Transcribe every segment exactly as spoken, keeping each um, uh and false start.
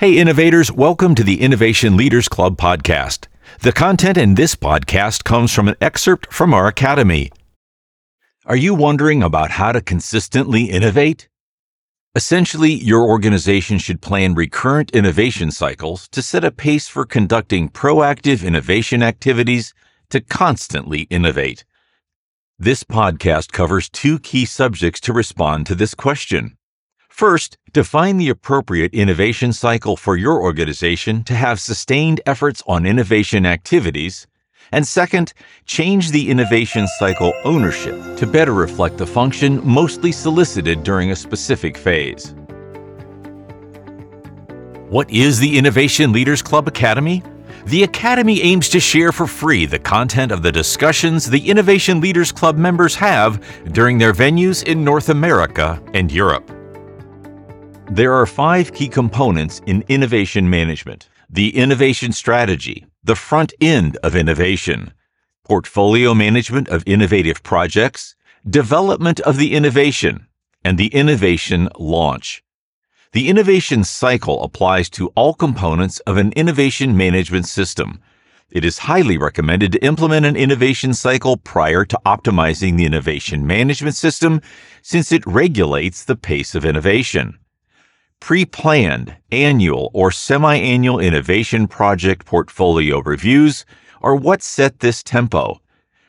Hey, innovators, welcome to the Innovation Leaders Club podcast. The content in this podcast comes from an excerpt from our academy. Are you wondering about how to consistently innovate? Essentially, your organization should plan recurrent innovation cycles to set a pace for conducting proactive innovation activities to constantly innovate. This podcast covers two key subjects to respond to this question. First, define the appropriate innovation cycle for your organization to have sustained efforts on innovation activities. And second, change the innovation cycle ownership to better reflect the function mostly solicited during a specific phase. What is the Innovation Leaders Club Academy? The Academy aims to share for free the content of the discussions the Innovation Leaders Club members have during their venues in North America and Europe. There are five key components in innovation management: the innovation strategy, the front end of innovation, portfolio management of innovative projects, development of the innovation, and the innovation launch. The innovation cycle applies to all components of an innovation management system. It is highly recommended to implement an innovation cycle prior to optimizing the innovation management system, since it regulates the pace of innovation. Pre-planned, annual, or semi-annual innovation project portfolio reviews are what set this tempo.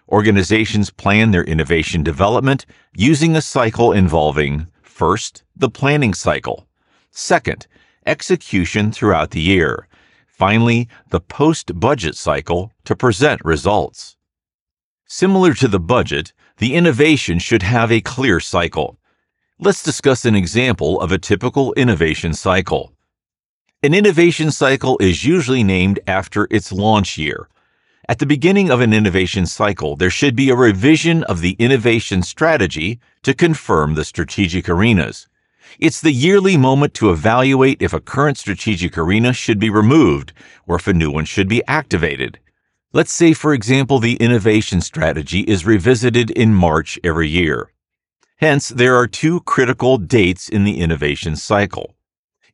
Organizations plan their innovation development using a cycle involving, first, the planning cycle, second, execution throughout the year, finally, the post-budget cycle to present results. Similar to the budget, the innovation should have a clear cycle. Let's discuss an example of a typical innovation cycle. An innovation cycle is usually named after its launch year. At the beginning of an innovation cycle, there should be a revision of the innovation strategy to confirm the strategic arenas. It's the yearly moment to evaluate if a current strategic arena should be removed or if a new one should be activated. Let's say, for example, the innovation strategy is revisited in March every year. Hence, there are two critical dates in the innovation cycle.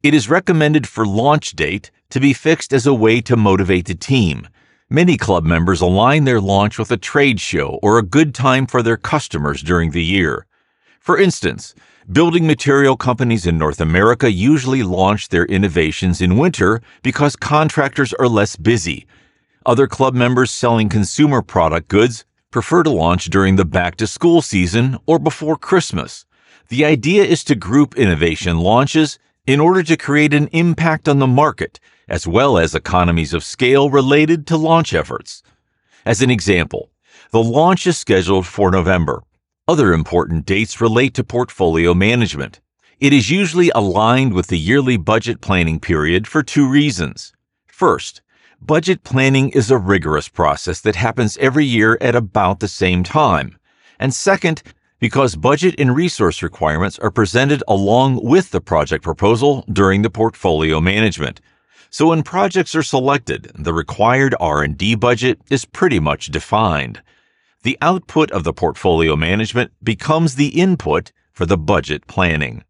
It is recommended for launch date to be fixed as a way to motivate the team. Many club members align their launch with a trade show or a good time for their customers during the year. For instance, building material companies in North America usually launch their innovations in winter because contractors are less busy. Other club members selling consumer product goods prefer to launch during the back-to-school season or before Christmas. The idea is to group innovation launches in order to create an impact on the market, as well as economies of scale related to launch efforts. As an example, the launch is scheduled for November. Other important dates relate to portfolio management. It is usually aligned with the yearly budget planning period for two reasons. First, budget planning is a rigorous process that happens every year at about the same time. And second, because budget and resource requirements are presented along with the project proposal during the portfolio management. So when projects are selected, the required R and D budget is pretty much defined. The output of the portfolio management becomes the input for the budget planning.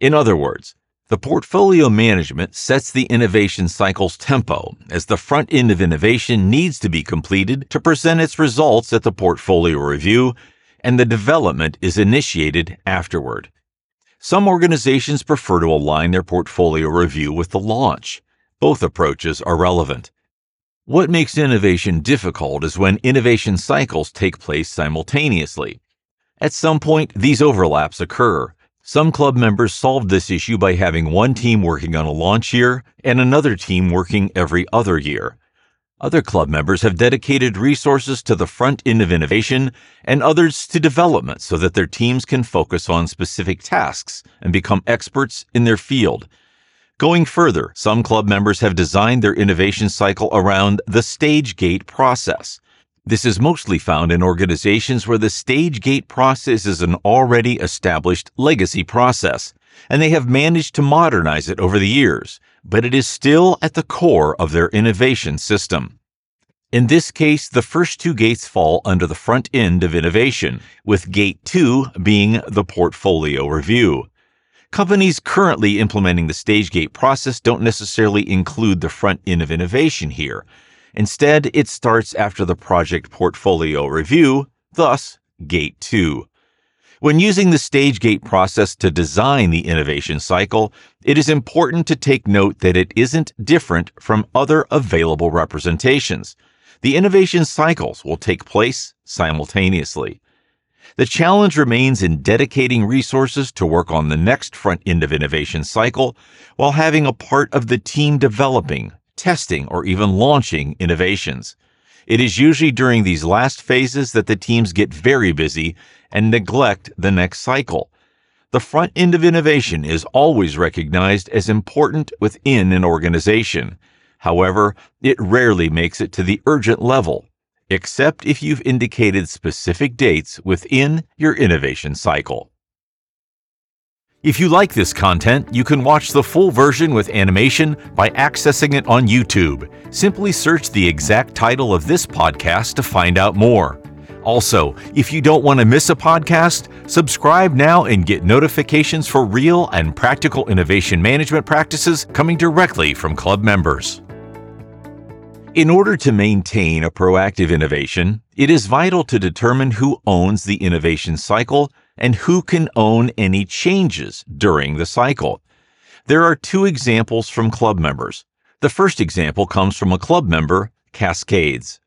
In other words, the portfolio management sets the innovation cycle's tempo, as the front end of innovation needs to be completed to present its results at the portfolio review, and the development is initiated afterward. Some organizations prefer to align their portfolio review with the launch. Both approaches are relevant. What makes innovation difficult is when innovation cycles take place simultaneously. At some point, these overlaps occur. Some club members solved this issue by having one team working on a launch year and another team working every other year. Other club members have dedicated resources to the front end of innovation and others to development so that their teams can focus on specific tasks and become experts in their field. Going further, some club members have designed their innovation cycle around the stage gate process. This is mostly found in organizations where the stage gate process is an already established legacy process, and they have managed to modernize it over the years, but it is still at the core of their innovation system. In this case, the first two gates fall under the front end of innovation, with gate two being the portfolio review. Companies currently implementing the stage gate process don't necessarily include the front end of innovation here. Instead, it starts after the project portfolio review, thus Gate two. When using the stage gate process to design the innovation cycle, it is important to take note that it isn't different from other available representations. The innovation cycles will take place simultaneously. The challenge remains in dedicating resources to work on the next front end of innovation cycle while having a part of the team developing, testing, or even launching innovations. It is usually during these last phases that the teams get very busy and neglect the next cycle. The front end of innovation is always recognized as important within an organization. However, it rarely makes it to the urgent level, except if you've indicated specific dates within your innovation cycle. If you like this content, you can watch the full version with animation by accessing it on YouTube. Simply search the exact title of this podcast to find out more. Also, if you don't want to miss a podcast, subscribe now and get notifications for real and practical innovation management practices coming directly from club members. In order to maintain a proactive innovation, it is vital to determine who owns the innovation cycle and who can own any changes during the cycle. There are two examples from club members. The first example comes from a club member, Cascades.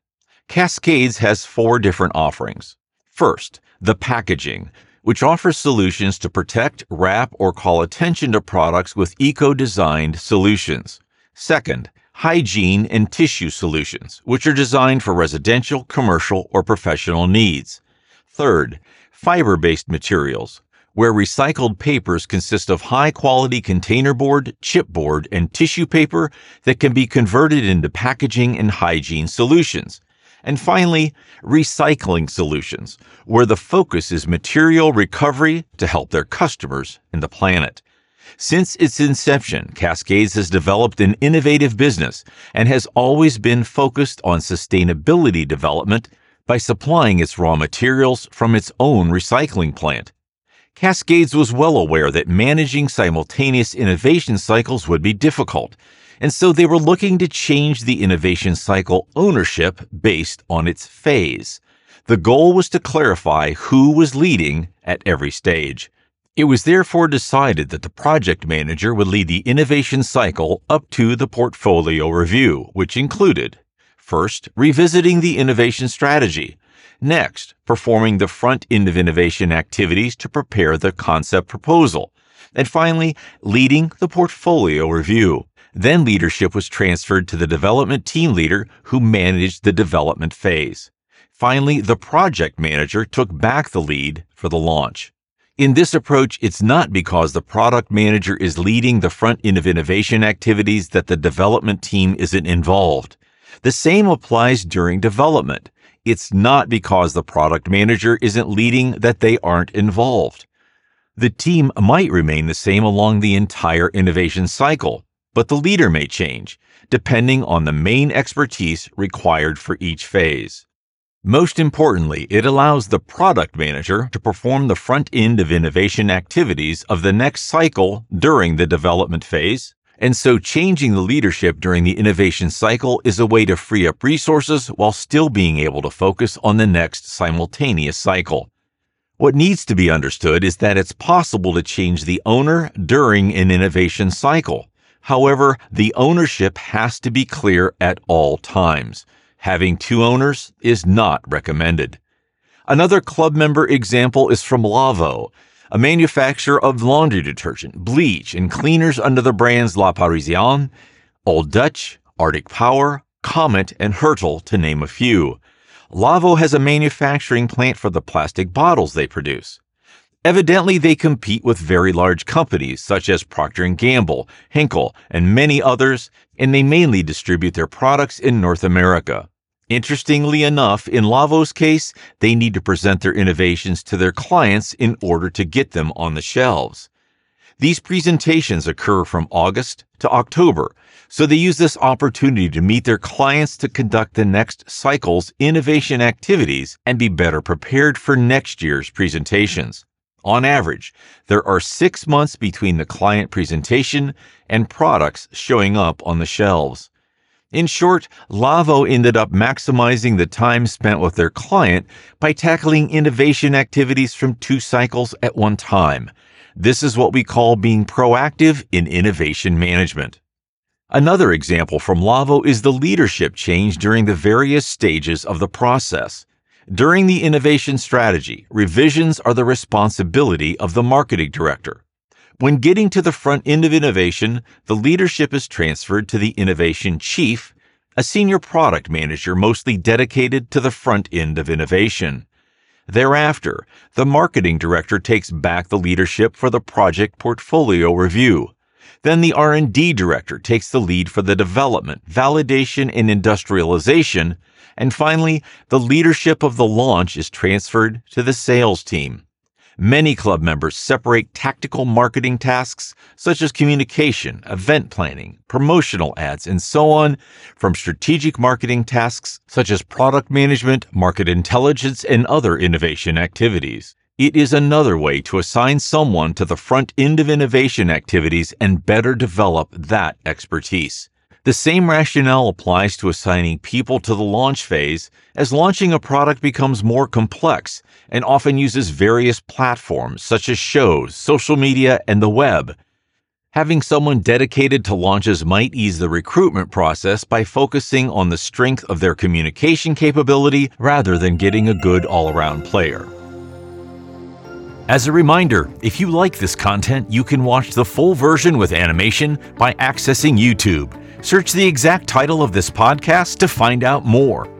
Cascades has four different offerings. First, the packaging, which offers solutions to protect, wrap, or call attention to products with eco-designed solutions. Second, hygiene and tissue solutions, which are designed for residential, commercial, or professional needs. Third, fiber-based materials, where recycled papers consist of high-quality containerboard, chipboard, and tissue paper that can be converted into packaging and hygiene solutions. And finally, recycling solutions, where the focus is material recovery to help their customers and the planet. Since its inception, Cascades has developed an innovative business and has always been focused on sustainability development by supplying its raw materials from its own recycling plant. Cascades was well aware that managing simultaneous innovation cycles would be difficult, and so they were looking to change the innovation cycle ownership based on its phase. The goal was to clarify who was leading at every stage. It was therefore decided that the project manager would lead the innovation cycle up to the portfolio review, which included: first, revisiting the innovation strategy. Next, performing the front end of innovation activities to prepare the concept proposal. And finally, leading the portfolio review. Then leadership was transferred to the development team leader who managed the development phase. Finally, the project manager took back the lead for the launch. In this approach, it's not because the product manager is leading the front end of innovation activities that the development team isn't involved. The same applies during development. It's not because the product manager isn't leading that they aren't involved. The team might remain the same along the entire innovation cycle, but the leader may change, depending on the main expertise required for each phase. Most importantly, it allows the product manager to perform the front end of innovation activities of the next cycle during the development phase. And so changing the leadership during the innovation cycle is a way to free up resources while still being able to focus on the next simultaneous cycle. What needs to be understood is that it's possible to change the owner during an innovation cycle. However, the ownership has to be clear at all times. Having two owners is not recommended. Another club member example is from Lavo, a manufacturer of laundry detergent, bleach, and cleaners under the brands La Parisienne, Old Dutch, Arctic Power, Comet, and Hertel, to name a few. Lavo has a manufacturing plant for the plastic bottles they produce. Evidently, they compete with very large companies such as Procter and Gamble, Henkel, and many others, and they mainly distribute their products in North America. Interestingly enough, in Lavo's case, they need to present their innovations to their clients in order to get them on the shelves. These presentations occur from August to October, so they use this opportunity to meet their clients to conduct the next cycle's innovation activities and be better prepared for next year's presentations. On average, there are six months between the client presentation and products showing up on the shelves. In short, Lavo ended up maximizing the time spent with their client by tackling innovation activities from two cycles at one time. This is what we call being proactive in innovation management. Another example from Lavo is the leadership change during the various stages of the process. During the innovation strategy, revisions are the responsibility of the marketing director. When getting to the front end of innovation, the leadership is transferred to the innovation chief, a senior product manager mostly dedicated to the front end of innovation. Thereafter, the marketing director takes back the leadership for the project portfolio review. Then the R and D director takes the lead for the development, validation, and industrialization. And finally, the leadership of the launch is transferred to the sales team. Many club members separate tactical marketing tasks, such as communication, event planning, promotional ads, and so on, from strategic marketing tasks, such as product management, market intelligence, and other innovation activities. It is another way to assign someone to the front end of innovation activities and better develop that expertise. The same rationale applies to assigning people to the launch phase, as launching a product becomes more complex and often uses various platforms such as shows, social media, and the web. Having someone dedicated to launches might ease the recruitment process by focusing on the strength of their communication capability rather than getting a good all-around player. As a reminder, if you like this content, you can watch the full version with animation by accessing YouTube. Search the exact title of this podcast to find out more.